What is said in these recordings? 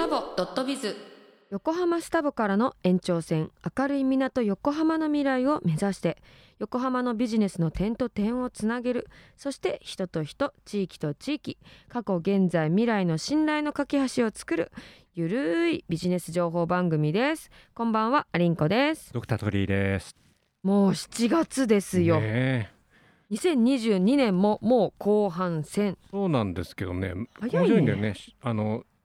タボ.biz 横浜スタボからの延長線、明るい港横浜の未来を目指して、横浜のビジネスの点と点をつなげる、そして人と人、地域と地域、過去現在未来の信頼の架け橋を作るゆるいビジネス情報番組です。こんばんは、アリンコです。ドクタートリーです。もう7月ですよ、ね。2022年ももう後半戦。そうなんですけどね、早いね。面白いんだよね。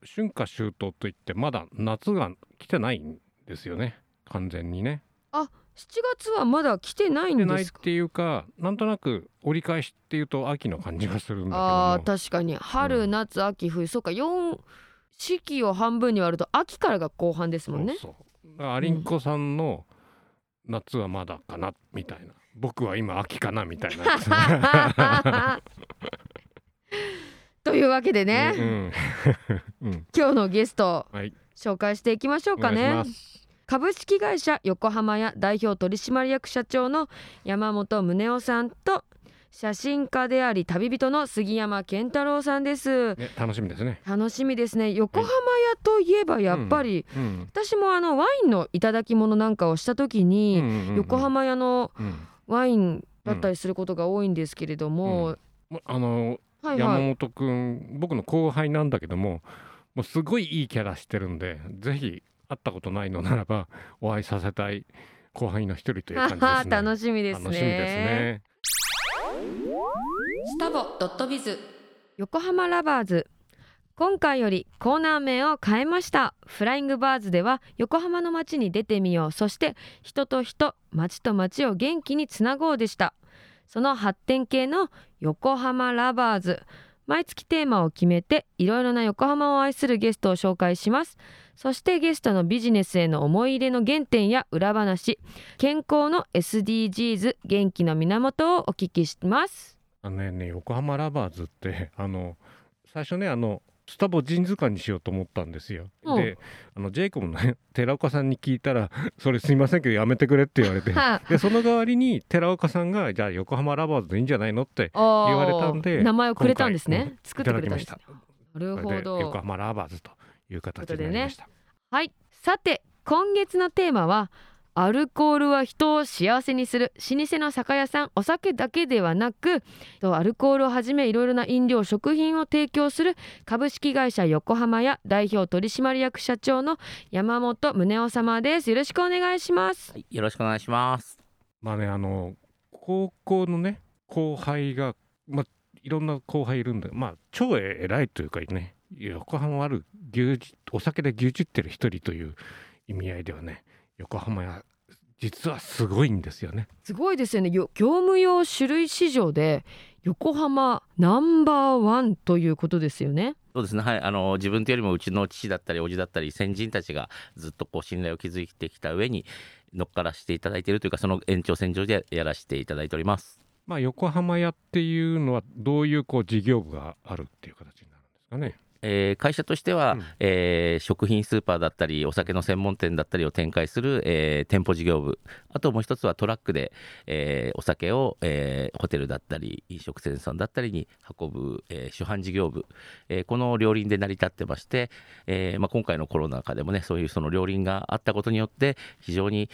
春夏秋冬といってまだ夏が来てないんですよね、完全にね。あ、7月はまだ来てないんですか。来てないっていうか、なんとなく折り返しっていうと秋の感じがするんだけども。あ、確かに春、夏、秋、冬、そうか、4四季を半分に割ると秋からが後半ですもんね。そうそう、だからアリンコさんの夏はまだかなみたいな、僕は今秋かなみたいなというわけでね、うんうん、今日のゲスト、はい、紹介していきましょうかね。株式会社横浜屋代表取締役社長の山本宗男さんと、写真家であり旅人の杉山健太郎さんです、ね。楽しみですね。楽しみですね。横浜屋といえばやっぱり、うんうん、私もワインのいただき物なんかをした時に、うんうんうん、横浜屋のワインだったりすることが多いんですけれども、うんうん、はいはい、山本くん僕の後輩なんだけども、もうすごいいいキャラしてるんで、ぜひ会ったことないのならばお会いさせたい後輩の一人という感じですね。楽しみですね。楽しみですね。スタボ.biz 横浜ラバーズ、今回よりコーナー名を変えました。フライングバーズでは横浜の街に出てみよう、そして人と人、街と街を元気につなごうでした。その発展系の横浜ラバーズ、毎月テーマを決めていろいろな横浜を愛するゲストを紹介します。そしてゲストのビジネスへの思い入れの原点や裏話、健康の SDGs、 元気の源をお聞きします。横浜ラバーズって最初ねスタボジンズ館にしようと思ったんですよ。でジェイコブの、ね、寺岡さんに聞いたらそれすいませんけどやめてくれって言われてでその代わりに寺岡さんがじゃあ横浜ラバーズでいいんじゃないのって言われたんで、名前をくれたんですね。作ってくれたんですね。なるほど。横浜ラバーズという形になりました、ね。はい、さて今月のテーマは、アルコールは人を幸せにする、老舗の酒屋さん、お酒だけではなくアルコールをはじめいろいろな飲料、食品を提供する株式会社横浜屋代表取締役社長の山本宗男様です。よろしくお願いします、はい、よろしくお願いします。まあね、高校のね後輩が、いろんな後輩いるんで、超偉いというかね、横浜あるお酒で牛耳ってる一人という意味合いではね、横浜屋実はすごいんですよね。すごいですよね。業務用酒類市場で横浜ナンバー1ということですよね。そうですね、はい、自分というよりもうちの父だったり叔父だったり先人たちがずっとこう信頼を築いてきた上に乗っからしていただいているというか、その延長線上でやらせていただいております、横浜屋っていうのはどういうこう事業部があるっていう形になるんですかね。会社としては、食品スーパーだったりお酒の専門店だったりを展開する、店舗事業部、あともう一つはトラックで、お酒を、ホテルだったり飲食店さんだったりに運ぶ、主販事業部、この両輪で成り立ってまして、今回のコロナ禍でもね、そういうその両輪があったことによって非常に、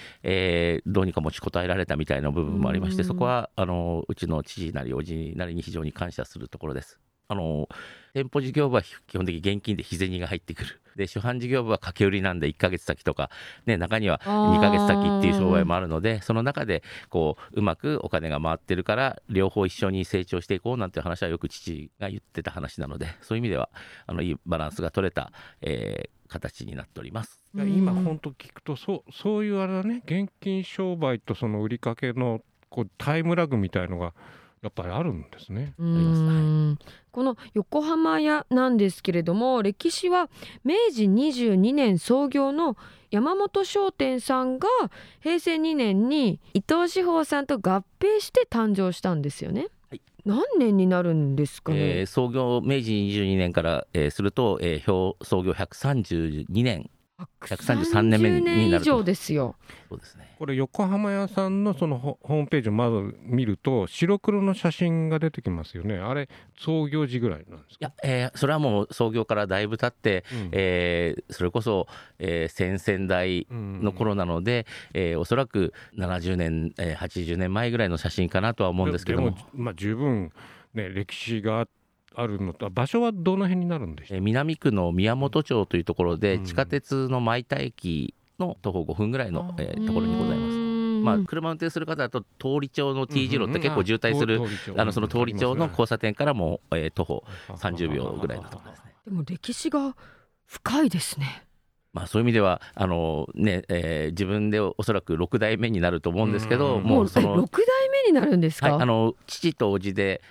どうにか持ちこたえられたみたいな部分もありまして、そこはうちの父なり叔父なりに非常に感謝するところです。店舗事業部は基本的に現金で日銭が入ってくる。で、主販事業部は掛け売りなんで1ヶ月先とか、ね、中には2ヶ月先っていう商売もあるので、その中でこううまくお金が回ってるから両方一緒に成長していこうなんて話はよく父が言ってた話なので、そういう意味ではいいバランスが取れた、形になっております。いや、今本当聞くとそういうあれだね、現金商売とその売りかけのこうタイムラグみたいのがやっぱりあるんですね。この横浜屋なんですけれども、歴史は明治22年創業の山本商店さんが平成2年に伊藤志保さんと合併して誕生したんですよね。はい、何年になるんですかね。創業明治22年から、すると、創業132年133年目になると。30年以上ですよ。そうですね。これ横浜屋さんのそのホームページをまず見ると白黒の写真が出てきますよね。あれ創業時ぐらいなんですか？いや、それはもう創業からだいぶ経って、それこそ、先々代の頃なので、おそらく70年、80年前ぐらいの写真かなとは思うんですけども、でも十分、ね、歴史があってあるのと。場所はどの辺になるんでしょう？南区の宮本町というところで、地下鉄の舞田駅の徒歩5分ぐらいの、ところにございます。まあ、車運転する方だと通り町の T 字路って結構渋滞する、その通り町の交差点からも、徒歩30秒ぐらいのところですね。でも歴史が深いですね。まあ、そういう意味では自分でおそらく6代目になると思うんですけど、もうその6代目になるんですか？はい、父と叔父で、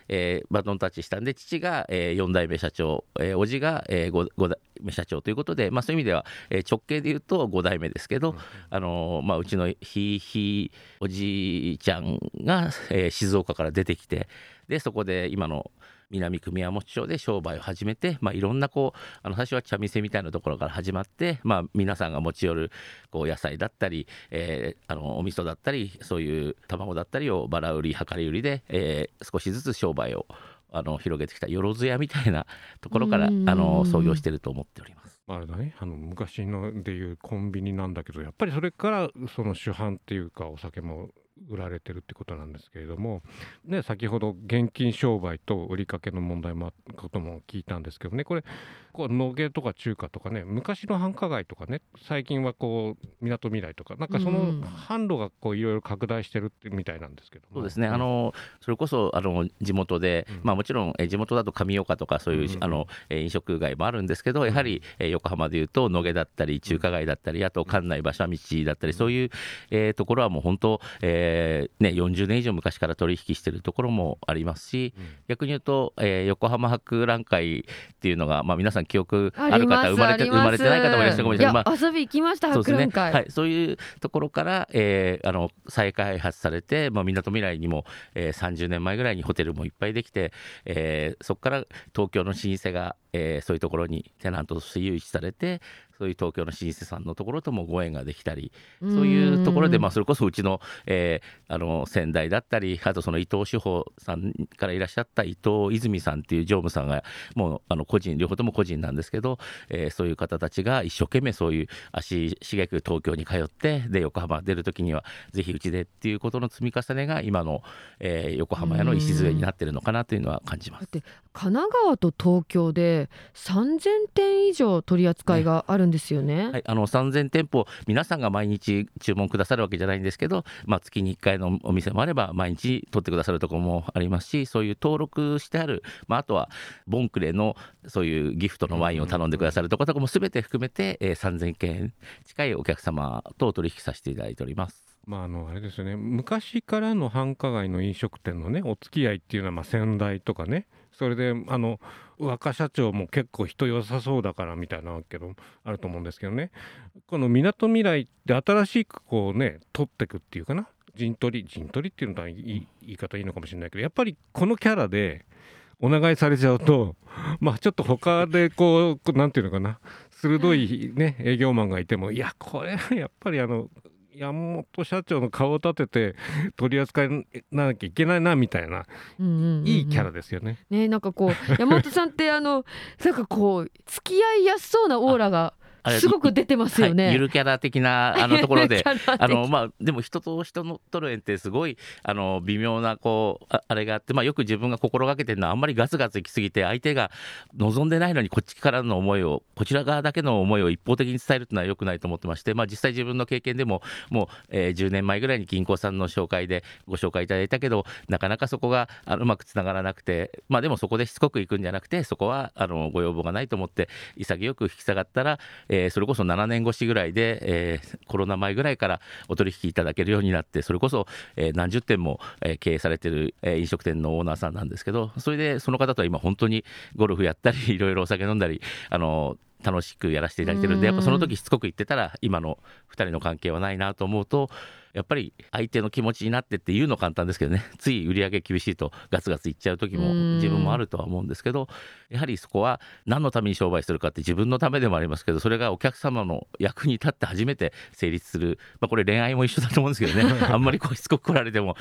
バトンタッチしたんで、父が、4代目社長、叔父が、5代目社長ということで、まあ、そういう意味では、直系でいうと5代目ですけど、うちのひおじいちゃんが、静岡から出てきて、でそこで今の南区宮本町で商売を始めて、いろんな最初は茶店みたいなところから始まって、皆さんが持ち寄る野菜だったり、お味噌だったり、そういう卵だったりをバラ売り量り売りで、少しずつ商売を広げてきたよろずやみたいなところから創業してると思っております。あれだね、昔のでいうコンビニなんだけど、やっぱりそれからその主販っていうかお酒も売られてるってことなんですけれども、ね、先ほど現金商売と売りかけの問題もあったことも聞いたんですけどね、これ農芸とか中華とかね、昔の繁華街とかね、最近はみなとみらいとか、なんかその販路がいろいろ拡大してるってみたいなんですけども、そうですね。それこそ地元で、もちろん地元だと上岡とかそういう、飲食街もあるんですけど、やはり横浜でいうと野毛だったり中華街だったり、あと関内馬車道だったり、そういう、ところはもう本当、40年以上昔から取引しているところもありますし、逆に言うと、横浜博覧会っていうのが、皆さん記憶ある方、生まれてない方もいらっしゃるかもしれない。遊び行きました、博覧会。はい、そういうところから、再開発されて、みなとみらいにも、30年前ぐらいにホテルもいっぱいできて、そこから東京の老舗が、そういうところにテナントとして誘致されて、そういう東京の老舗さんのところともご縁ができたり、そういうところで、それこそうちの、先代だったり、あとその伊藤志保さんからいらっしゃった伊藤泉さんっていう常務さんが、もう個人、両方とも個人なんですけど、そういう方たちが一生懸命そういう足しげく東京に通って、で横浜出るときにはぜひうちでっていうことの積み重ねが今の、横浜屋の礎になってるのかなというのは感じます。だって神奈川と東京で3000店以上取り扱いがあるんですよね。はい、3000店舗、皆さんが毎日注文くださるわけじゃないんですけど、月に1回のお店もあれば毎日取ってくださるところもありますし、そういう登録してある、あとはボンクレのそういうギフトのワインを頼んでくださるところとかも全て含めて、3000件近いお客様とお取引させていただいております。あれですよね、昔からの繁華街の飲食店のね、お付き合いっていうのは、先代とかね、それで若社長も結構人良さそうだからみたいなわけどあると思うんですけどね、このみなとみらいって新しく取ってくっていうかな、陣取りっていうのは言い方いいのかもしれないけど、やっぱりこのキャラでお願いされちゃうと、ちょっと他でなんていうのかな、鋭いね営業マンがいても、いやこれはやっぱり山本社長の顔を立てて取り扱いなきゃいけないなみたいな、いいキャラですよね。ね、なんか山本さんってなんか付き合いやすそうなオーラがすごく出てますよね。はい、ゆるキャラ的なところででも人と人のとの縁ってすごい微妙なあれがあって、よく自分が心がけてるのは、あんまりガツガツいきすぎて相手が望んでないのにこっちからの思いを、こちら側だけの思いを一方的に伝えるというのは良くないと思ってまして、実際自分の経験でももう、10年前ぐらいに銀行さんの紹介でご紹介いただいたけど、なかなかそこがうまくつながらなくて、でもそこでしつこくいくんじゃなくて、そこはご要望がないと思って潔く引き下がったら、それこそ7年越しぐらいで、コロナ前ぐらいからお取引いただけるようになって、それこそ、何十店も、経営されてる、飲食店のオーナーさんなんですけど、それでその方とは今本当にゴルフやったりいろいろお酒飲んだり楽しくやらせていただいてるんで、やっぱその時しつこく言ってたら今の2人の関係はないなと思うと、やっぱり相手の気持ちになってっていうの簡単ですけどね、つい売り上げ厳しいとガツガツいっちゃう時も自分もあるとは思うんですけど、やはりそこは何のために商売するかって自分のためでもありますけど、それがお客様の役に立って初めて成立する、これ恋愛も一緒だと思うんですけどねあんまりこうしつこく来られても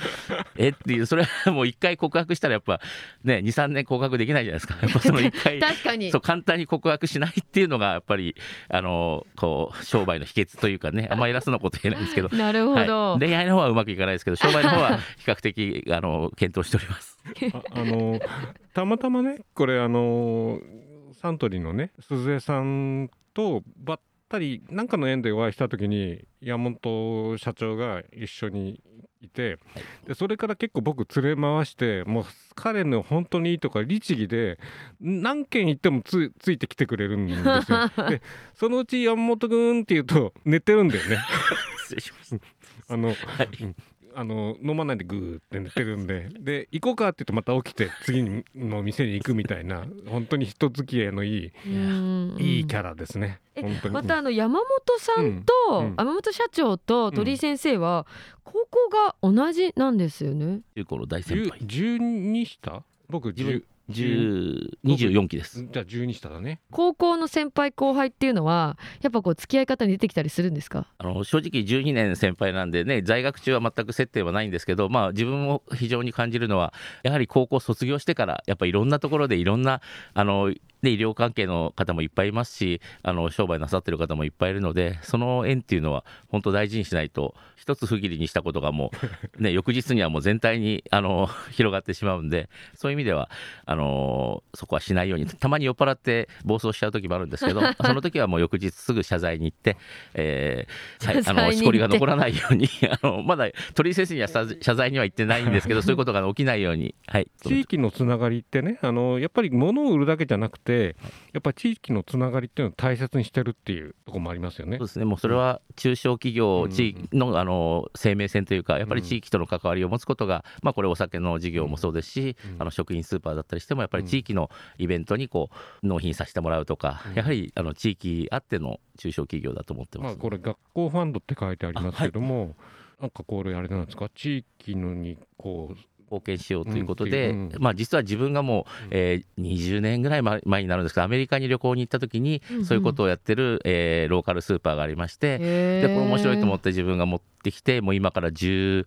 っていう、それはもう一回告白したらやっぱね 2,3 年告白できないじゃないですか。やっぱその一回確かにそう簡単に告白しないっていうのがやっぱりこう商売の秘訣というかね、あんまり偉そうなこと言えないんですけどなるほど、はい、恋愛の方はうまくいかないですけど商売の方は比較的検討しておりますたまたまねこれサントリーのね鈴江さんとバッタリなんかの縁でお会いした時に山本社長が一緒にいて、でそれから結構僕連れ回してもう彼の本当にいいとか律儀で何件行っても ついてきてくれるんですよでそのうち山本くんって言うと寝てるんだよね失礼しますはい飲まないでグーって寝てるんで、で行こうかって言うとまた起きて次の店に行くみたいな本当に人付き合いのいいキャラですね。本当にまた山本さんと、山本社長と鳥居先生は高校が同じなんですよね。中高の大先輩12下僕24期です。じゃあ12下だね。高校の先輩後輩っていうのはやっぱこう付き合い方に出てきたりするんですか？正直12年先輩なんでね、在学中は全く接点はないんですけど、自分も非常に感じるのはやはり高校卒業してからやっぱいろんなところでいろんな医療関係の方もいっぱいいますし、商売なさってる方もいっぱいいるので、その縁っていうのは本当大事にしないと一つ不義理にしたことがもう、翌日にはもう全体に広がってしまうんで、そういう意味ではそこはしないように。たまに酔っ払って暴走しちゃう時もあるんですけどその時はもう翌日すぐ謝罪に行って、しこりが残らないようにまだ鳥居先生には謝罪には行ってないんですけどそういうことが起きないように、はい、地域のつながりってねやっぱり物を売るだけじゃなくてやっぱ地域のつながりっていうのを大切にしてるっていうところもありますよね。そうですね。もうそれは中小企業地域の、生命線というかやっぱり地域との関わりを持つことが、これお酒の事業もそうですし、食品スーパーだったりしてもやっぱり地域のイベントにこう納品させてもらうとか、やはり地域あっての中小企業だと思ってます、ね。これ学校ファンドって書いてありますけども、はい、なんかこれあれなんですか、地域のにこう貢献しようということで、実は自分がもう、20年ぐらい前になるんですけど、アメリカに旅行に行った時にそういうことをやってる、ローカルスーパーがありまして、でこれ面白いと思って自分が持ってきて、もう今から14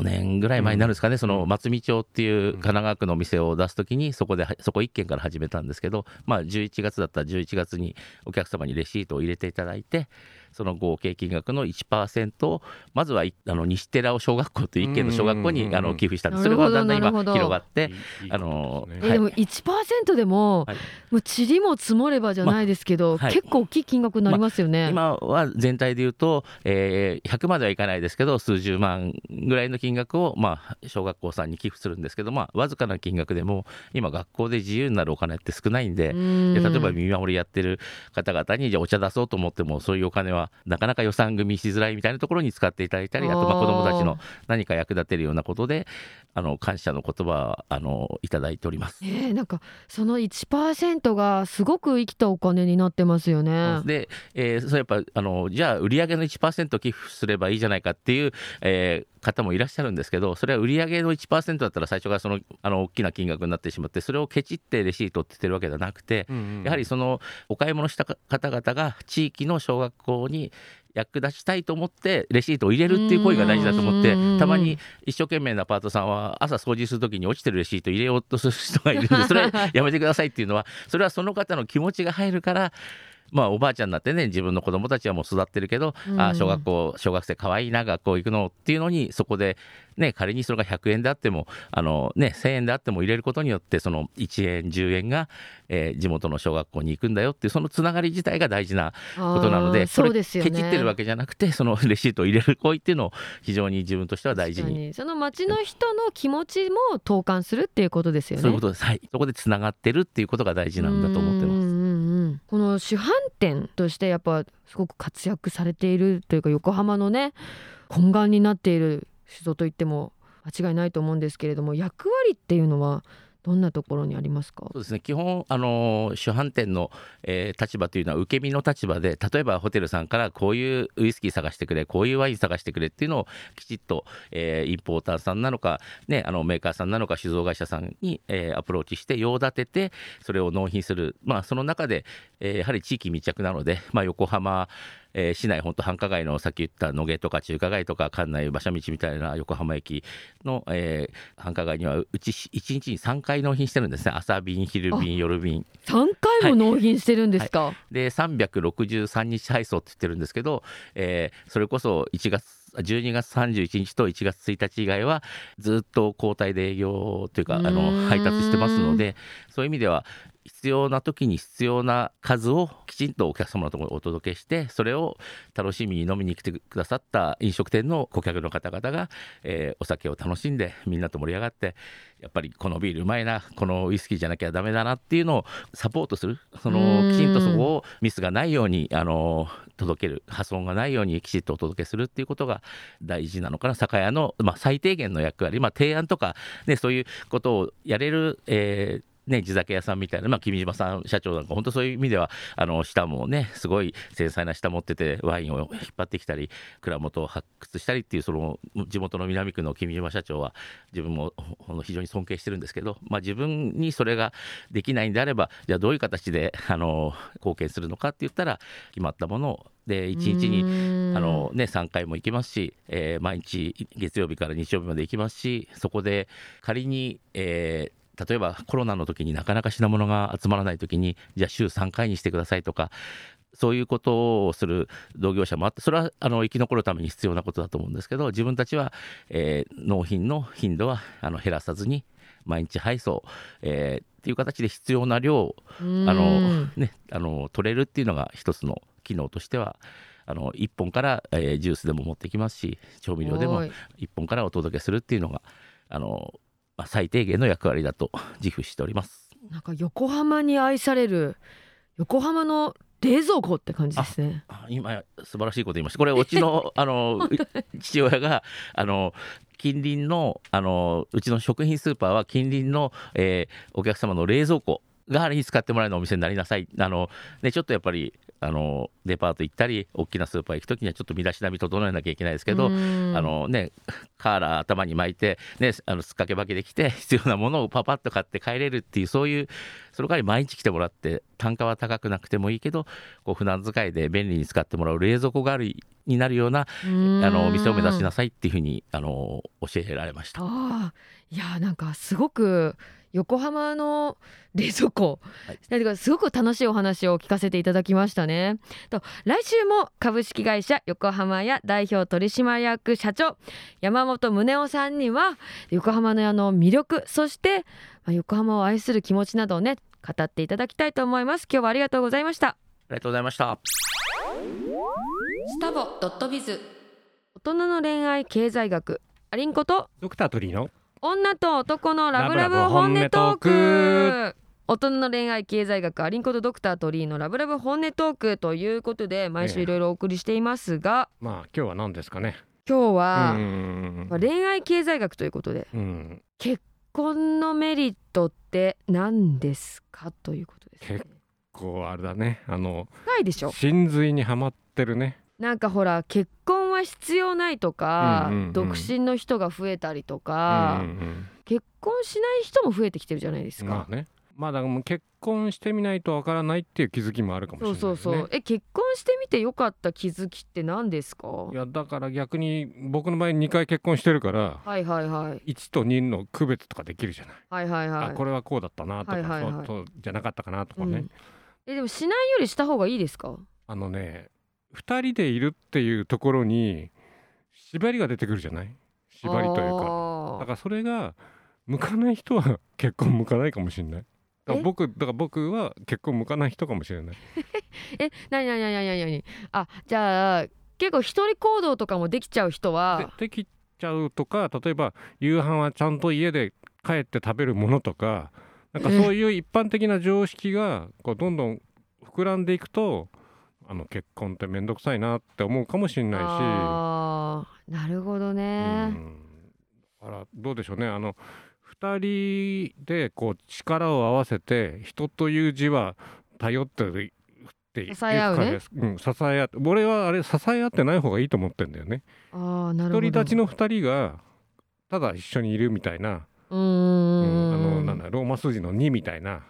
年ぐらい前になるんですかね、その松見町っていう神奈川区のお店を出す時にそこ1軒から始めたんですけど、11月だったら11月にお客様にレシートを入れていただいて、その合計金額の 1% をまずは西寺尾小学校という一軒の小学校に寄付したんです。それがだんだん今広がって、でも 1% でも塵も積もればじゃないですけど、結構大きい金額になりますよね。今は全体でいうと、100まではいかないですけど数十万ぐらいの金額を、小学校さんに寄付するんですけど、わずかな金額でも今学校で自由になるお金って少ないんで、例えば見守りやってる方々にじゃあお茶出そうと思ってもそういうお金はなかなか予算組みしづらいみたいなところに使っていただいたり、あと子どもたちの何か役立てるようなことで感謝の言葉をいただいております、なんかその 1% がすごく生きたお金になってますよね。で、それやっぱじゃあ売上の 1% 寄付すればいいじゃないかっていう、方もいらっしゃるんですけど、それは売上の 1% だったら最初から大きな金額になってしまって、それをケチってレシートって言ってるわけじゃなくて、やはりそのお買い物した方々が地域の小学校に役立ちたいと思ってレシートを入れるっていう行為が大事だと思って、たまに一生懸命なパートさんは朝掃除するときに落ちてるレシート入れようとする人がいるんで、それはやめてくださいっていうのは、それはその方の気持ちが入るから、おばあちゃんになってね、自分の子供たちはもう育ってるけど、小学生かわいいな、学校行くのっていうのに、そこでね、仮にそれが100円であっても1000円であっても入れることによって、その1円10円が、地元の小学校に行くんだよっていう、そのつながり自体が大事なことなので、それケチってるわけじゃなくて、そのレシートを入れる行為っていうのを非常に自分としては大事に、その町の人の気持ちも投函するっていうことですよね。そういうことです、はい。そこでつながってるっていうことが大事なんだと思ってます。この主販店としてやっぱすごく活躍されているというか、横浜のね根幹になっている酒造といっても間違いないと思うんですけれども、役割っていうのはどんなところにありますか？そうですね、基本主販店の、立場というのは受け身の立場で、例えばホテルさんからこういうウイスキー探してくれ、こういうワイン探してくれっていうのをきちっと、インポーターさんなのか、ね、メーカーさんなのか酒造会社さんに、アプローチして用立ててそれを納品する、まあ、その中で、やはり地域密着なので、まあ、横浜市内本当繁華街のさっき言った野毛とか中華街とか関内馬車道みたいな横浜駅の、繁華街にはうち1日に3回納品してるんですね。朝便、昼便、夜便、3回も納品してるんですか？はいはい、で363日配送って言ってるんですけど、それこそ12月31日と1月1日以外はずっと交代で営業というか配達してますので、そういう意味では必要な時に必要な数をきちんとお客様のところにお届けして、それを楽しみに飲みに来てくださった飲食店の顧客の方々が、お酒を楽しんでみんなと盛り上がって、やっぱりこのビールうまいな、このウイスキーじゃなきゃダメだなっていうのをサポートする、そのきちんとそこをミスがないように届ける、破損がないようにきちっとお届けするっていうことが大事なのかな。酒屋の、最低限の役割、提案とか、ね、そういうことをやれる、地酒屋さんみたいな、君島さん社長なんか本当そういう意味では舌もねすごい繊細な舌持ってて、ワインを引っ張ってきたり蔵元を発掘したりっていう、その地元の南区の君島社長は自分も非常に尊敬してるんですけど、自分にそれができないんであれば、じゃあどういう形で貢献するのかって言ったら、決まったものをで1日に3回も行きますし、毎日月曜日から日曜日まで行きますし、そこで仮に例えばコロナの時になかなか品物が集まらない時に、じゃあ週3回にしてくださいとか、そういうことをする同業者もあって、それは生き残るために必要なことだと思うんですけど、自分たちは、納品の頻度は減らさずに毎日配送、っていう形で必要な量を取れるっていうのが一つの機能としては、1本から、ジュースでも持ってきますし、調味料でも1本からお届けするっていうのが最低限の役割だと自負しております。なんか横浜に愛される横浜の冷蔵庫って感じですね。今素晴らしいこと言いました。これうちの父親が近隣のうちの食品スーパーは近隣の、お客様の冷蔵庫代わりに使ってもらえるお店になりなさい、ちょっとやっぱりデパート行ったり大きなスーパー行くときにはちょっと身だしなみ整えなきゃいけないですけど、カーラー頭に巻いて、すっかけばけできて必要なものをパパッと買って帰れるっていう、そういう、その代わり毎日来てもらって単価は高くなくてもいいけどこう普段使いで便利に使ってもらう冷蔵庫代わりになるようなお店を目指しなさいっていうふうに教えられました。いや、なんかすごく横浜の冷蔵庫、すごく楽しいお話を聞かせていただきましたね。と来週も株式会社横浜屋代表取締役社長山本宗男さんには横浜の屋の魅力、そして横浜を愛する気持ちなどをね語っていただきたいと思います。今日はありがとうございました。ありがとうございました。スタボ.biz 大人の恋愛経済学、アリンコとドクター鳥の女と男のラブラブ本音トーク。大人の恋愛経済学、アリンコとドクター鳥居のラブラブ本音トークということで、毎週いろいろお送りしていますが、今日は何ですかね。今日は恋愛経済学ということで、結婚のメリットって何ですかということですね。結構あれだね、深いでしょ。真髄にはまってるね。なんかほら、結婚は必要ないとか、独身の人が増えたりとか、結婚しない人も増えてきてるじゃないですか。だからもう結婚してみないとわからないっていう気づきもあるかもしれないですね。結婚してみてよかった気づきって何ですか？いや、だから逆に僕の場合2回結婚してるから、1と2の区別とかできるじゃない。これはこうだったなとか、そうじゃなかったかなとかね。でもしないよりした方がいいですか？2人でいるっていうところに縛りが出てくるじゃない。縛りというか、だからそれが向かない人は結婚向かないかもしれない。僕は結婚向かない人かもしれない。じゃあ結構一人行動とかもできちゃう人はできちゃうとか、例えば夕飯はちゃんと家で帰って食べるものとか、なんかそういう一般的な常識がこうどんどん膨らんでいくと、結婚ってめんどくさいなって思うかもしれないし。なるほどね。どうでしょうね。2人でこう力を合わせて人という字は頼ってるっていうかね、うん、支え合って、俺はあれ支え合ってない方がいいと思ってんだよね。あ、なるほど。独り立ちの2人がただ一緒にいるみたいな、うん、なんだローマ数字の2みたいな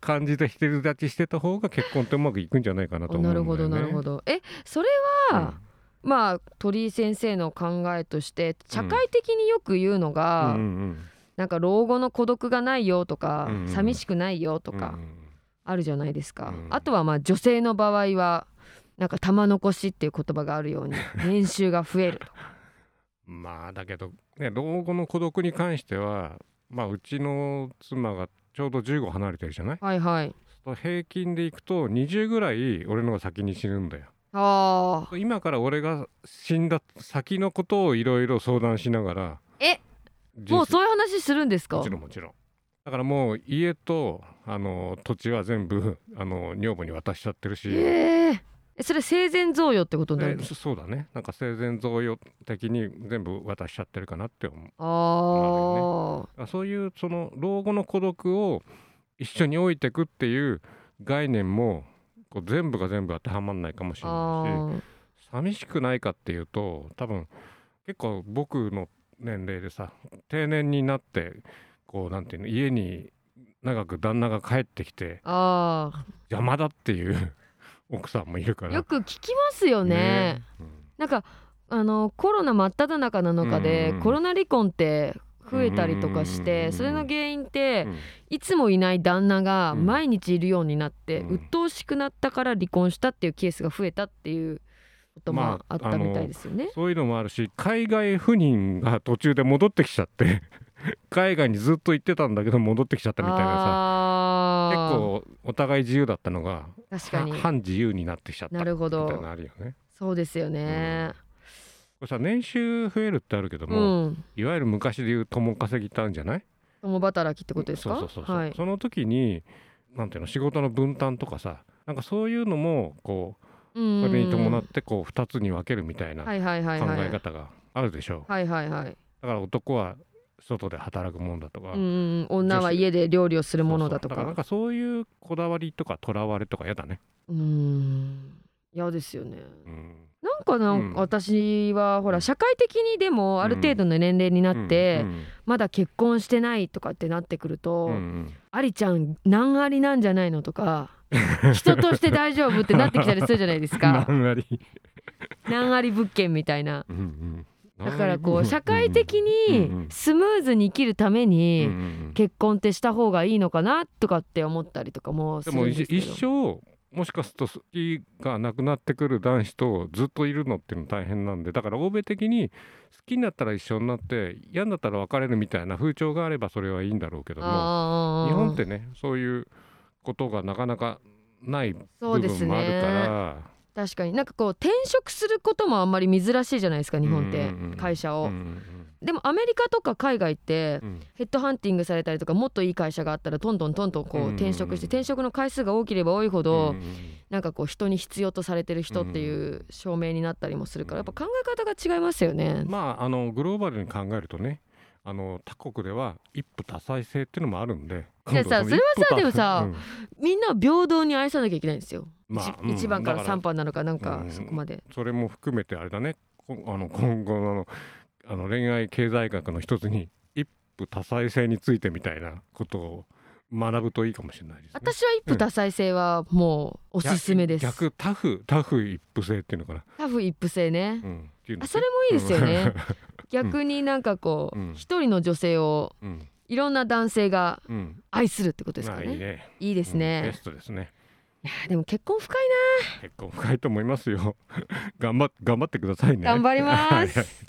感じで独り立ちしてた方が結婚ってうまくいくんじゃないかなと思うんだよね。なるほどなるほど。え、それは、うん、まあ鳥居先生の考えとして社会的によく言うのが、うんうんうん、なんか老後の孤独がないよとか、うんうん、寂しくないよとかあるじゃないですか、うんうん、あとはまあ女性の場合はなんか玉残しっていう言葉があるように年収が増えるとかまあだけどね、老後の孤独に関しては、まあ、うちの妻がちょうど15離れてるじゃない、はいはい、平均でいくと20ぐらい俺のが先に死ぬんだよ。あ、今から俺が死んだ先のことをいろいろ相談しながら。え、もうそういう話するんですか？もちろんもちろん。だからもう家と土地は全部女房に渡しちゃってるし、それ生前贈与ってことになるんですか？そうだね、なんか生前贈与的に全部渡しちゃってるかなって思う。あ、ね、そういうその老後の孤独を一緒に置いてくっていう概念もこう全部が全部当てはまんないかもしれないし、寂しくないかっていうと多分結構僕の年齢でさ、定年になってこうなんていうの、家に長く旦那が帰ってきて邪魔だっていう奥さんもいるから、よく聞きますよ ね、うん、なんかコロナ真っ只中なのかで、うんうん、コロナ離婚って増えたりとかして、うんうん、それの原因って、うん、いつもいない旦那が毎日いるようになって、うん、鬱陶しくなったから離婚したっていうケースが増えたっていうこともあったみたいですよね、まあ、そういうのもあるし、海外赴任が途中で戻ってきちゃって海外にずっと行ってたんだけど戻ってきちゃったみたいなさ、結構お互い自由だったのが確かに反自由になってきちゃったみたいなあるよね。そうですよね、うん、これさ年収増えるってあるけども、うん、いわゆる昔でいう共稼ぎたんじゃない、共働きってことですか？そう、はい、その時になんていうの、仕事の分担とかさ、なんかそういうのもこう、うんうん、それに伴ってこう2つに分けるみたいな考え方があるでしょう。はいはいはい、だから男は外で働くものだとか、うん、女は家で料理をするものだとか、だからなんかそういうこだわりとかとらわれとかやだね。嫌ですよね、うん、なんか私はほら社会的にでもある程度の年齢になって、うんうんうん、まだ結婚してないとかってなってくると、あり、うん、ちゃん何ありなんじゃないのとか人として大丈夫ってなってきたりするじゃないですか何あり何あり物件みたいな、うんうん、だからこう社会的にスムーズに生きるために結婚ってした方がいいのかなとかって思ったりとかもするんですけど、でも一生もしかすると好きがなくなってくる男子とずっといるのっていうの大変なんで、だから欧米的に好きになったら一緒になって嫌になったら別れるみたいな風潮があればそれはいいんだろうけども、日本ってねそういうことがなかなかない部分もあるから。確かになんかこう転職することもあんまり珍しいじゃないですか日本って、会社を、うんうんうん、でもアメリカとか海外ってヘッドハンティングされたりとか、もっといい会社があったらどんどんこう転職して、転職の回数が多ければ多いほどなんかこう人に必要とされてる人っていう証明になったりもするから、やっぱ考え方が違いますよね。まあグローバルに考えるとね、他国では一夫多妻制っていうのもあるんで、いやさ、それはさでもさ、うん、みんな平等に愛さなきゃいけないんですよ、まあうん、1番から3番なのかなんか、うん、そこまでそれも含めてあれだね、今後の、恋愛経済学の一つに一夫多妻制についてみたいなことを学ぶといいかもしれないですね。私は一夫多妻制はもうおすすめです。逆タフ一夫制っていうのかな、タフ一夫制ね、うん、あ、それもいいですよね逆になんかこう、うん、一人の女性を、うん、いろんな男性が愛するってことですかね、うん、いいね、いいですね、うん、ベストですね。いやでも結婚深いな。結婚深いと思いますよ頑張ってくださいね。頑張りますス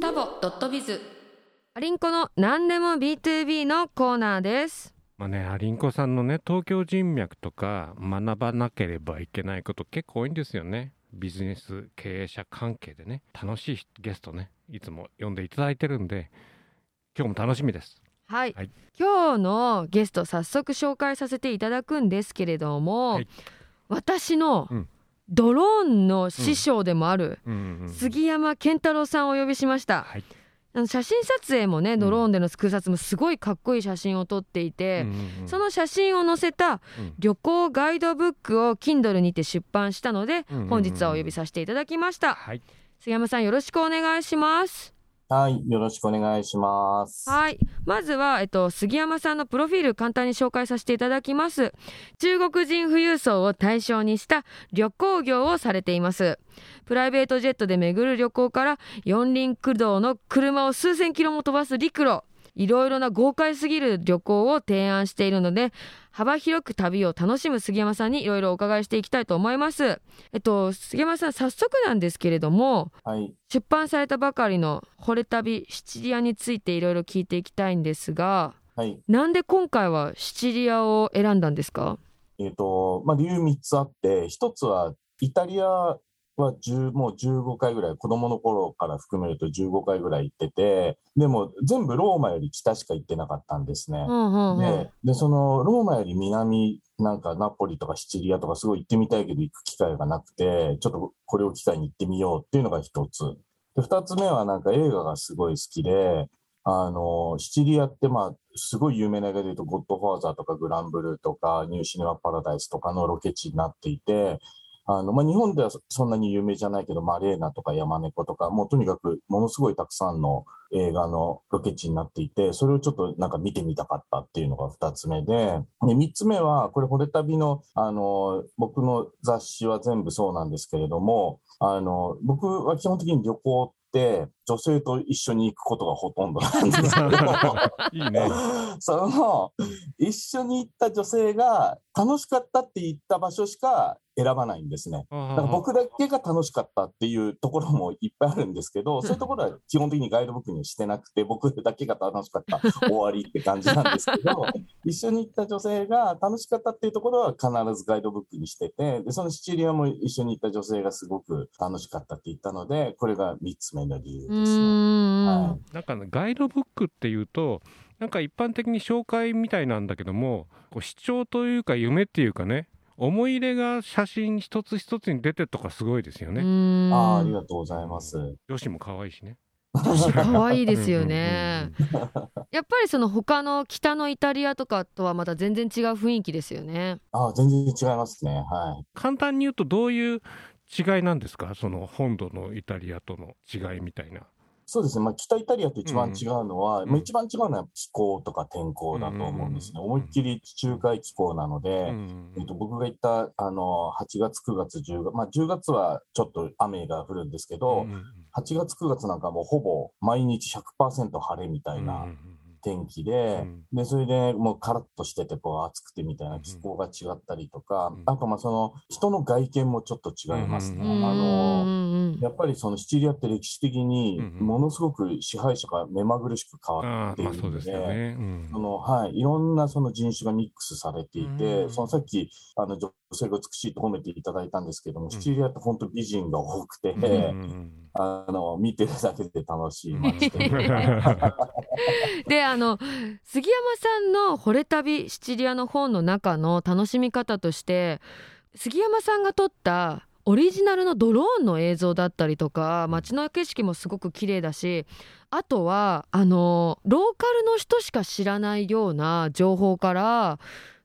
タボ.biz アリンコの何でも B2B のコーナーです。まあね、アリンコさんのね東京人脈とか学ばなければいけないこと結構多いんですよね。ビジネス経営者関係でね、楽しいゲストねいつも呼んでいただいてるんで今日も楽しみです。はいはい、今日のゲスト早速紹介させていただくんですけれども、はい、私のドローンの師匠でもある杉山健太郎さんをお呼びしました。はい、写真撮影もね、ドローンでの空撮もすごいかっこいい写真を撮っていて、その写真を載せた旅行ガイドブックを Kindle にて出版したので、本日はお呼びさせていただきました。はい、杉山さんよろしくお願いします。はい、よろしくお願いします。はい、まずは、杉山さんのプロフィール簡単に紹介させていただきます。中国人富裕層を対象にした旅行業をされています。プライベートジェットで巡る旅行から四輪駆動の車を数千キロも飛ばす陸路、いろいろな豪快すぎる旅行を提案しているので、幅広く旅を楽しむ杉山さんにいろいろお伺いしていきたいと思います。杉山さん、早速なんですけれども、はい、出版されたばかりの惚れ旅シチリアについていろいろ聞いていきたいんですが、はい、なんで今回はシチリアを選んだんですか？理由3つあって、1つはイタリアはもう15回ぐらい、子供の頃から含めると15回ぐらい行ってて、でも全部ローマより北しか行ってなかったんですね。で、そのローマより南、なんかナポリとかシチリアとかすごい行ってみたいけど行く機会がなくて、ちょっとこれを機会に行ってみようっていうのが一つで、二つ目はなんか映画がすごい好きで、シチリアってすごい有名な映画で言うとゴッドファーザーとかグランブルーとかニューシネマパラダイスとかのロケ地になっていて、日本ではそんなに有名じゃないけど、マレーナとかヤマネコとか、もうとにかくものすごいたくさんの映画のロケ地になっていて、それをちょっとなんか見てみたかったっていうのが2つ目で、3つ目はこれ惚れ旅の、僕の雑誌は全部そうなんですけれども、僕は基本的に旅行って女性と一緒に行くことがほとんどなんですけどいいねその一緒に行った女性が楽しかったって言った場所しか選ばないんですね。だから僕だけが楽しかったっていうところもいっぱいあるんですけど、そういうところは基本的にガイドブックにしてなくて、僕だけが楽しかった終わりって感じなんですけど一緒に行った女性が楽しかったっていうところは必ずガイドブックにしてて、でそのシチリアも一緒に行った女性がすごく楽しかったって言ったので、これが3つ目の理由ですね。はい、なんかガイドブックっていうとなんか一般的に紹介みたいなんだけども、こう主張というか夢っていうかね、思い入れが写真一つ一つに出てるとかすごいですよね。ありがとうございます。女子も可愛いしね、女子可愛いですよねやっぱりその他の北のイタリアとかとはまた全然違う雰囲気ですよね。全然違いますね。はい、簡単に言うとどういう違いなんですか、その本土のイタリアとの違いみたいな。そうですね、北イタリアと一番違うのは、一番違うのは気候とか天候だと思うんですね。思いっきり地中海気候なので、僕が行った8月9月10月、10月はちょっと雨が降るんですけど、8月9月なんかもうほぼ毎日 100% 晴れみたいな天気で、でそれでもうカラッとしててこう暑くてみたいな気候が違ったりとか、あとその人の外見もちょっと違いますね。やっぱりそのシチリアって歴史的にものすごく支配者が目まぐるしく変わっているので、いろんなその人種がミックスされていて、そのさっき女性が美しいと褒めていただいたんですけども、シチリアって本当美人が多くて、見てるだけで楽しい街でで杉山さんの惚れ旅シチリアの本の中の楽しみ方として、杉山さんが撮ったオリジナルのドローンの映像だったりとか、街の景色もすごく綺麗だし、あとはローカルの人しか知らないような情報から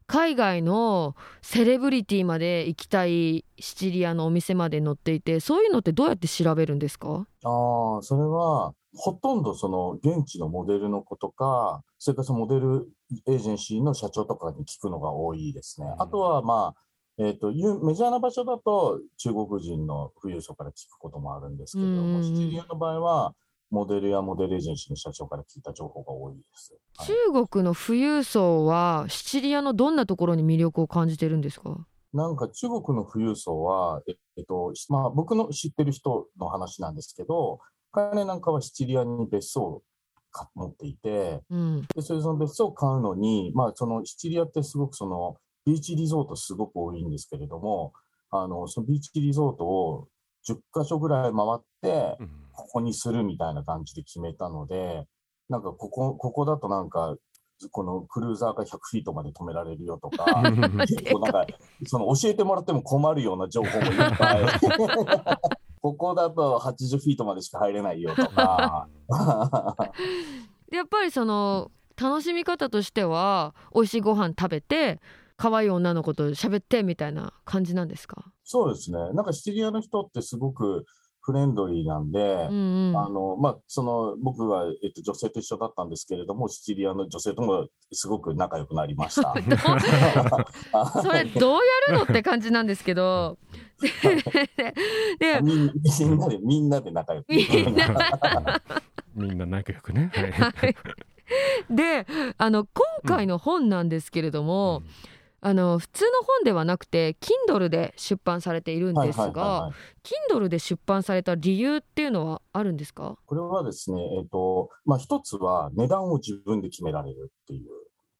海外のセレブリティまで行きたいシチリアのお店まで載っていて、そういうのってどうやって調べるんですか？それはほとんどその現地のモデルの子とか、それからそのモデルエージェンシーの社長とかに聞くのが多いですね。あとはメジャーな場所だと中国人の富裕層から聞くこともあるんですけれども、シチリアの場合はモデルやモデルエージェンシーの社長から聞いた情報が多いです。中国の富裕層はシチリアのどんなところに魅力を感じてるんですか？なんか中国の富裕層は、僕の知ってる人の話なんですけど、彼なんかはシチリアに別荘を持っていて、でそれその別荘を買うのに、そのシチリアってすごくそのビーチリゾートすごく多いんですけれども、そのビーチリゾートを10箇所ぐらい回ってここにするみたいな感じで決めたので、なんかここだとなんかこのクルーザーが100フィートまで止められるよとか結構なんかその教えてもらっても困るような情報もいっぱいここだと80フィートまでしか入れないよとかやっぱりその楽しみ方としては美味しいご飯食べて可愛い女の子と喋ってみたいな感じなんですか？そうですね、なんかシチリアの人ってすごくフレンドリーなんで、うんうん、その僕は、女性と一緒だったんですけれども、シチリアの女性ともすごく仲良くなりましたそれどうやるのって感じなんですけどでみんなで仲良くみんな仲良くね、はいはい、で今回の本なんですけれども、うん、普通の本ではなくて Kindle で出版されているんですが、はいはいはいはい、Kindle で出版された理由っていうのはあるんですか？これはですね、一つは値段を自分で決められるっていう、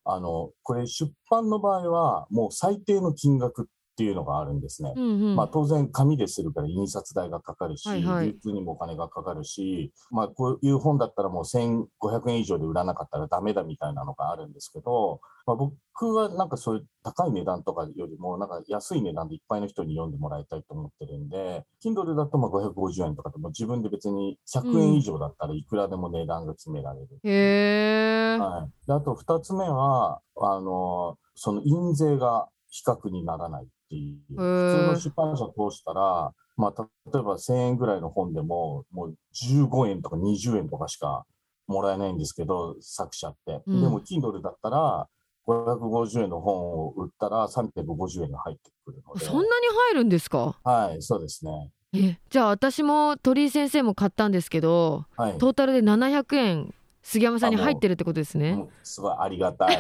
これ出版の場合はもう最低の金額っていうのがあるんですね、うんうん、当然紙でするから印刷代がかかるし、はいはい、流通にもお金がかかるし、こういう本だったらもう1500円以上で売らなかったらダメだみたいなのがあるんですけど、僕はなんかそういう高い値段とかよりもなんか安い値段でいっぱいの人に読んでもらいたいと思ってるんで、 Kindle だと550円とかでも自分で別に100円以上だったらいくらでも値段が決められる、うん、へー、はい、であと2つ目はその印税が比較にならないっていう、普通の出版社を通したら、例えば1000円ぐらいの本でももう15円とか20円とかしかもらえないんですけど、作者って、うん、でも Kindle だったら550円の本を売ったら350円が入ってくるので。そんなに入るんですか？はい、そうですね。じゃあ私も鳥居先生も買ったんですけど、はい、トータルで700円杉山さんに入ってるってことですね。すごいありがたい。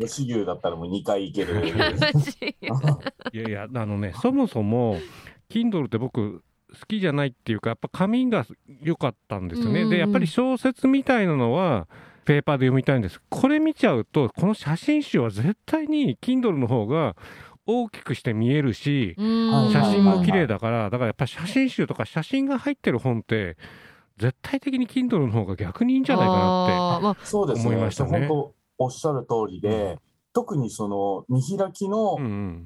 吉牛だったらもう2回いけるいやいや、そもそも Kindle って僕好きじゃないっていうか、やっぱ紙が良かったんですよね、うんうん、でやっぱり小説みたいなのはペーパーで読みたいんです。これ見ちゃうとこの写真集は絶対に Kindle の方が大きくして見えるし、写真も綺麗だから、だからやっぱり写真集とか写真が入ってる本って絶対的に Kindle の方が逆にいいんじゃないかなって思いましたね。そうですね、本当おっしゃる通りで、特にその見開きの、うんうん、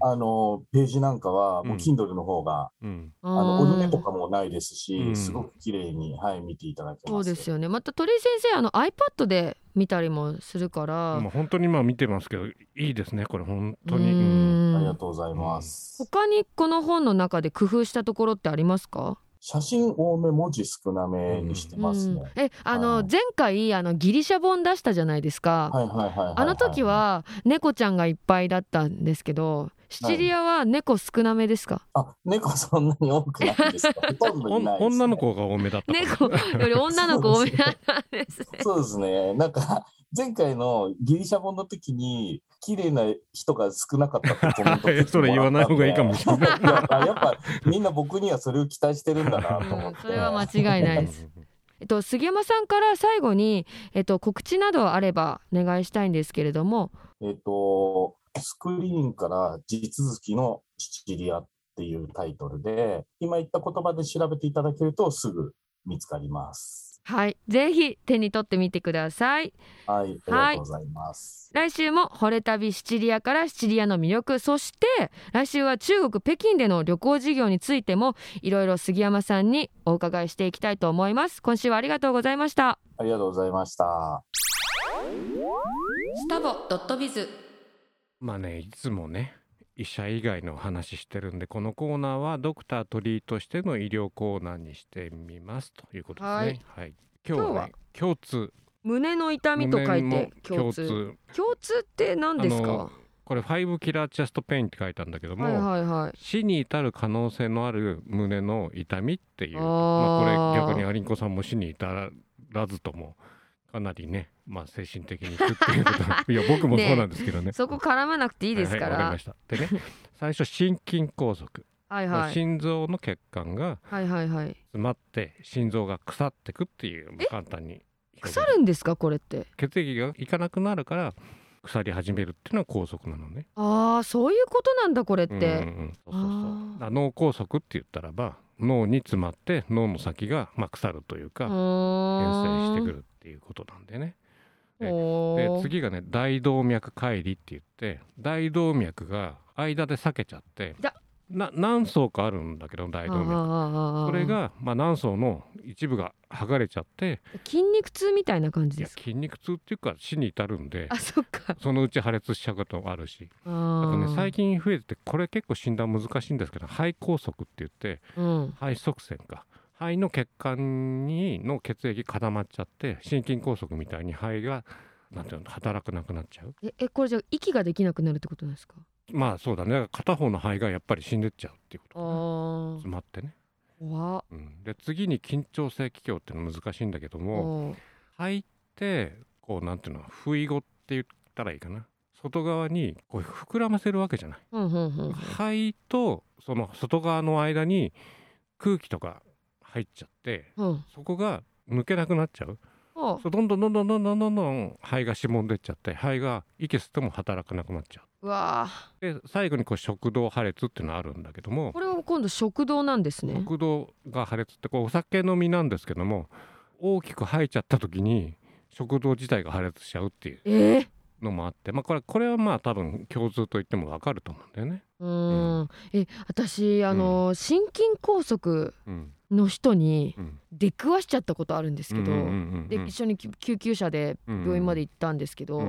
ページなんかはもう Kindle の方が、うん、折り目とかもないですし、うん、すごく綺麗に、はい、見ていただけます。そうですよね。また鳥居先生iPad で見たりもするから、本当に見てますけど、いいですねこれ本当に、うん、ありがとうございます、うん、他にこの本の中で工夫したところってありますか？写真多め、文字少なめにしてますね、うん、前回ギリシャ本出したじゃないですか、あの時は猫ちゃんがいっぱいだったんですけど、シチリアは猫少なめですか？あ、猫そんなに多くないですか？ほとんどいないですね。女の子が多めだった。猫より女の子多めだったんですね。そうですね、なんか前回のギリシャ本の時に綺麗な人が少なかったってコメントってそれ言わない方がいいかもしれないやっぱみんな僕にはそれを期待してるんだなと思って、それは間違いないです杉山さんから最後に、告知などあればお願いしたいんですけれども、スクリーンから地続きのシチリアっていうタイトルで、今言った言葉で調べていただけるとすぐ見つかります。はい、ぜひ手に取ってみてください。はい、ありがとうございます、はい、来週も惚れ旅シチリアからシチリアの魅力、そして来週は中国北京での旅行事業についてもいろいろ杉山さんにお伺いしていきたいと思います。今週はありがとうございました。ありがとうございました。スタボ.biz、いつもね医者以外の話してるんで、このコーナーはドクター鳥居としての医療コーナーにしてみますということですね。はいはい、今日は、共通、胸の痛みと書いて共通って何ですか？これ5キラーチェストペインって書いたんだけども、はいはいはい、死に至る可能性のある胸の痛みっていう、これ逆にアリンコさんも死に至らずともかなりね、精神的にいくっていうこといや僕もそうなんですけど ねそこ絡まなくていいですから。はいはい、わかりました。でね最初心筋梗塞はい、はい、心臓の血管が詰まって心臓が腐ってくっていう、簡単に腐るんですかこれって？血液がいかなくなるから腐り始めるっていうのは梗塞なのね。ああ、そういうことなんだこれって。そう脳梗塞って言ったらば脳に詰まって脳の先が腐るというか変性してくるっていうことなんでね。で次がね大動脈解離って言って、大動脈が間で裂けちゃって何層かあるんだけど大動脈、それが、まあ、何層の一部が剥がれちゃって筋肉痛みたいな感じですか？いや筋肉痛っていうか死に至るんで、あ、そっか、そのうち破裂しちゃうこともあるし、あと、ね、最近増えててこれ結構診断難しいんですけど、肺梗塞って言って、うん、肺塞栓か、肺の血管にの血液固まっちゃって心筋梗塞みたいに肺がなんていうの働くなくなっちゃう。これじゃあ息ができなくなるってことですか？まあそうだね、片方の肺がやっぱり死んでっちゃうっていうことかな、詰まってね。怖、うん、で次に緊張性気胸っていうの難しいんだけども、肺ってこうなんていうの不意語って言ったらいいかな、外側にこう膨らませるわけじゃない、うんうんうんうん、肺とその外側の間に空気とか入っちゃって、うん、そこが抜けなくなっちゃう。そうどんどんどんどんどんどんどんどん肺がしぼんでっちゃって、肺が息吸っても働かなくなっちゃう。うわで最後にこう食道破裂っていうのあるんだけども、これは今度食道なんですね。食道が破裂ってこうお酒飲みなんですけども、大きく吐いちゃった時に食道自体が破裂しちゃうっていうのもあって、まあ、これはまあ多分共通と言っても分かると思うんだよね。うん、私心筋梗塞の人に出くわしちゃったことあるんですけど、で一緒に救急車で病院まで行ったんですけど、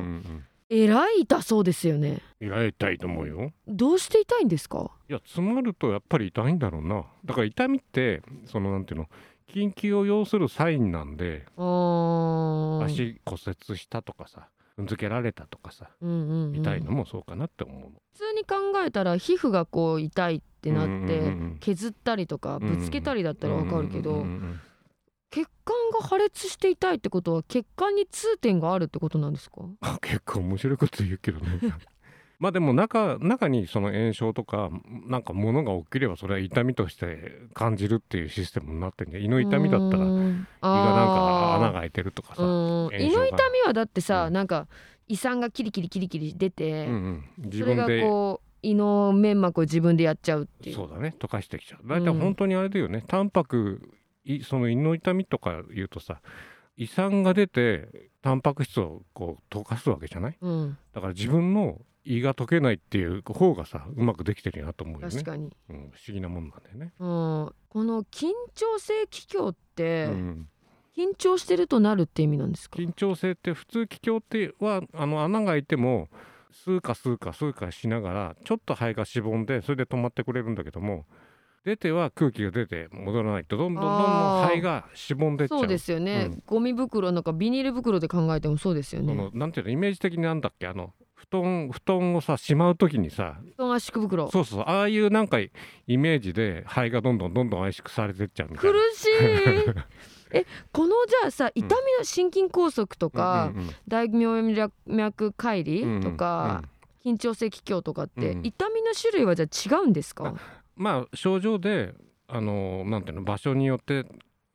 えらい痛そうですよね。えらい痛いと思うよ。どうして痛いんですか？いや詰まるとやっぱり痛いんだろうな。だから痛みってそのなんていうの緊急を要するサインなんで、足骨折したとかさ、踏んづけられたとかさ、痛いのもそうかなって思う。普通に考えたら皮膚がこう痛いってなって、削ったりとかぶつけたりだったらわかるけど、血管が破裂して痛いってことは血管に痛点があるってことなんですか？結構面白いこと言うけどねまあでも 中にその炎症とかなんか物が起きればそれは痛みとして感じるっていうシステムになってんで、胃の痛みだったら胃がなんか穴が開いてるとかさ、胃の痛みはだってさ、なんか胃酸がキリキリキリキリ出て、自分でそれがこう胃の粘膜を自分でやっちゃうっていう。そうだね、溶かしてきちゃう。だいたい本当にあれだよね、タンパクその胃の痛みとか言うとさ、胃酸が出てタンパク質をこう溶かすわけじゃない、だから自分の胃が溶けないっていう方がさうまくできてるなと思うよね。確かに、不思議なもんなんだよね、この緊張性気胸って、緊張してるとなるって意味なんですか？緊張性って普通気胸っては穴が開いてもスーカしながらちょっと肺がしぼんでそれで止まってくれるんだけども、出ては空気が出て戻らないとどんどん肺がしぼんでっちゃう。そうですよね、ゴミ袋なんかビニール袋で考えてもそうですよね。なんていうのイメージ的になんだっけ、布団をさしまうときにさ、布団圧縮袋、そうああいうなんかイメージで肺がどんどん圧縮されてっちゃうみたいな。苦しいこのじゃあさ痛みの心筋梗塞とか、大動脈解離とか、緊張性気胸とかって、痛みの種類はじゃあ違うんですか？まあ症状でなんていうの場所によって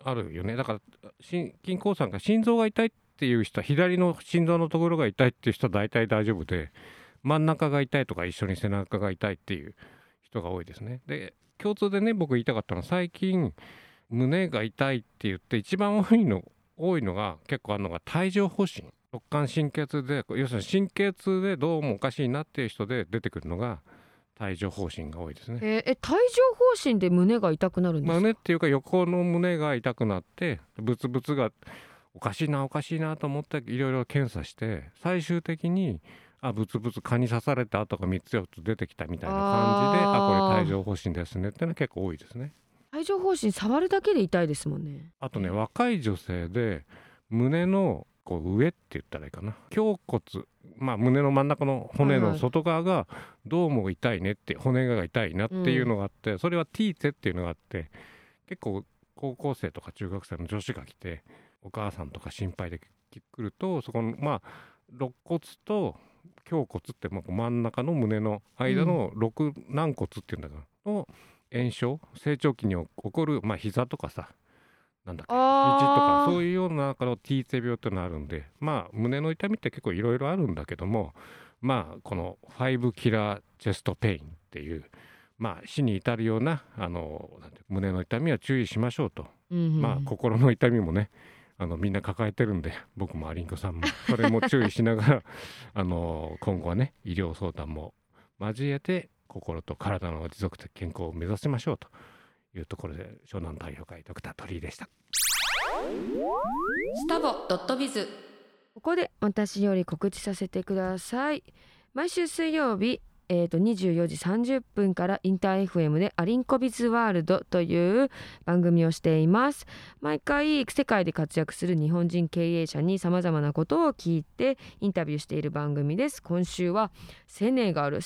あるよね。だから心筋梗塞が心臓が痛いっていう人は左の心臓のところが痛いっていう人は大体大丈夫で、真ん中が痛いとか一緒に背中が痛いっていう人が多いですね。で共通でね、僕言いたかったのは最近胸が痛いって言って一番多いのが結構あるのが帯状疱疹、肋間神経痛で、要するに神経痛でどうもおかしいなっていう人で出てくるのが帯状疱疹が多いですね。帯状疱疹で胸が痛くなるんですか？胸っていうか横の胸が痛くなって、ブツブツがおかしいなと思っていろいろ検査して、最終的にブツブツ蚊に刺された跡が3つ4つ出てきたみたいな感じで、これ帯状疱疹ですねってのは結構多いですね。帯状疱疹触るだけで痛いですもんね。あとね、若い女性で胸のこう上って言ったらいいかな、胸骨、まあ、胸の真ん中の骨の外側がどうも痛いねって、骨が痛いなっていうのがあって、それはティーツェっていうのがあって、結構高校生とか中学生の女子が来てお母さんとか心配で来ると、そこのまあ肋骨と胸骨って真ん中の胸の間の肋軟骨っていうんだからの炎症、成長期に起こる、まあ膝とかさ、なんだっけ、肘とかそういうような T-性病ってのあるんで、まあ胸の痛みって結構いろいろあるんだけども、まあこの5キラーチェストペインっていう、まあ死に至るような胸の痛みは注意しましょうと、まあ心の痛みもね、みんな抱えてるんで、僕もアリンコさんもそれも注意しながら今後はね、医療相談も交えて心と体の持続的健康を目指しましょうというところで、湘南太陽会ドクター鳥居でした。スタボ.biz、ここで私より告知させてください。毎週水曜日、24時30分からインター FM でアリンコビズワールドという番組をしています。毎回世界で活躍する日本人経営者に様々なことを聞いてインタビューしている番組です。今週はセネガルっ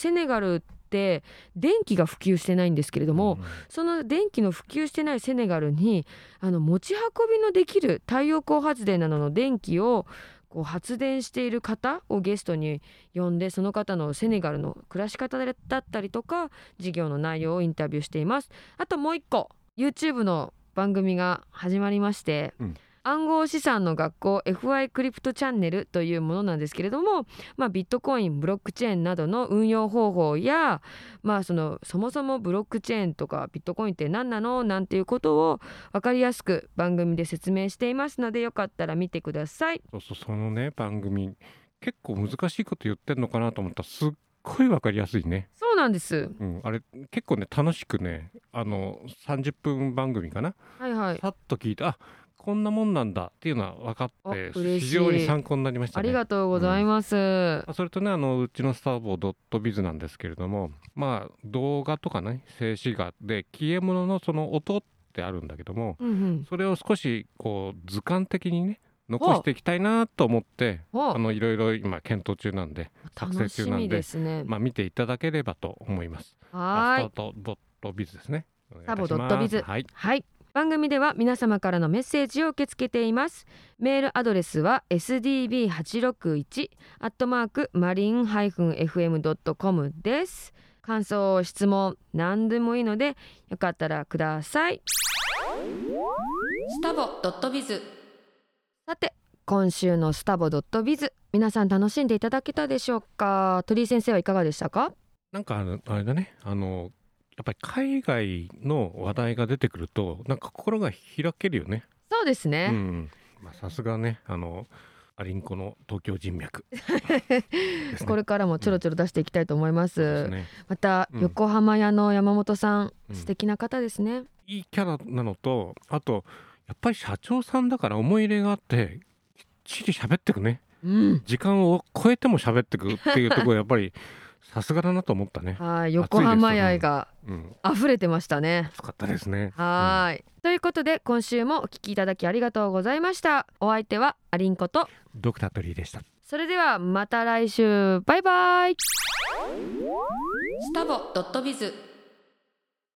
て電気が普及してないんですけれども、その電気の普及してないセネガルに持ち運びのできる太陽光発電などの電気を発電している方をゲストに呼んで、その方のセネガルの暮らし方だったりとか事業の内容をインタビューしています。あともう一個 YouTube の番組が始まりまして、暗号資産の学校 FI クリプトチャンネルというものなんですけれども、ビットコイン、ブロックチェーンなどの運用方法や、そもそもブロックチェーンとかビットコインって何なのなんていうことを分かりやすく番組で説明していますので、よかったら見てください。そのね、番組結構難しいこと言ってんのかなと思ったらすっごい分かりやすいね。そうなんです、あれ結構ね楽しくね、30分番組かな、さっと聞いて、こんなもんなんだっていうのは分かって非常に参考になりましたね。ありがとうございます、それとね、うちのスタボ.bizなんですけれども、動画とかね、静止画で消え物のその音ってあるんだけども、それを少しこう図鑑的にね残していきたいなと思って、いろいろ今検討中なんで、作成中なんで、見ていただければと思います。はい、スタボ.bizですね。スタボ.biz、はい、番組では皆様からのメッセージを受け付けています。メールアドレスは sdb861@marine-fm.com です。感想、質問、何でもいいのでよかったらください。スタボ.biz。さて、今週のスタボ.biz、皆さん楽しんでいただけたでしょうか。鳥居先生はいかがでしたか？なんかあれだね、やっぱり海外の話題が出てくるとなんか心が開けるよね。そうですね、さすがね、アリンコの東京人脈です、ね、これからもちょろちょろ出していきたいと思います、また、横浜屋の山本さん、素敵な方ですね。いいキャラなのと、あとやっぱり社長さんだから思い入れがあってきっちり喋ってくね、時間を超えても喋ってくっていうところやっぱりさすがだなと思ったね。横浜愛が溢れてましたね。暑かったですね。はい、ということで今週もお聞きいただきありがとうございました。お相手はアリンコとドクタートリーでした。それではまた来週、バイバイ。スタボ.biz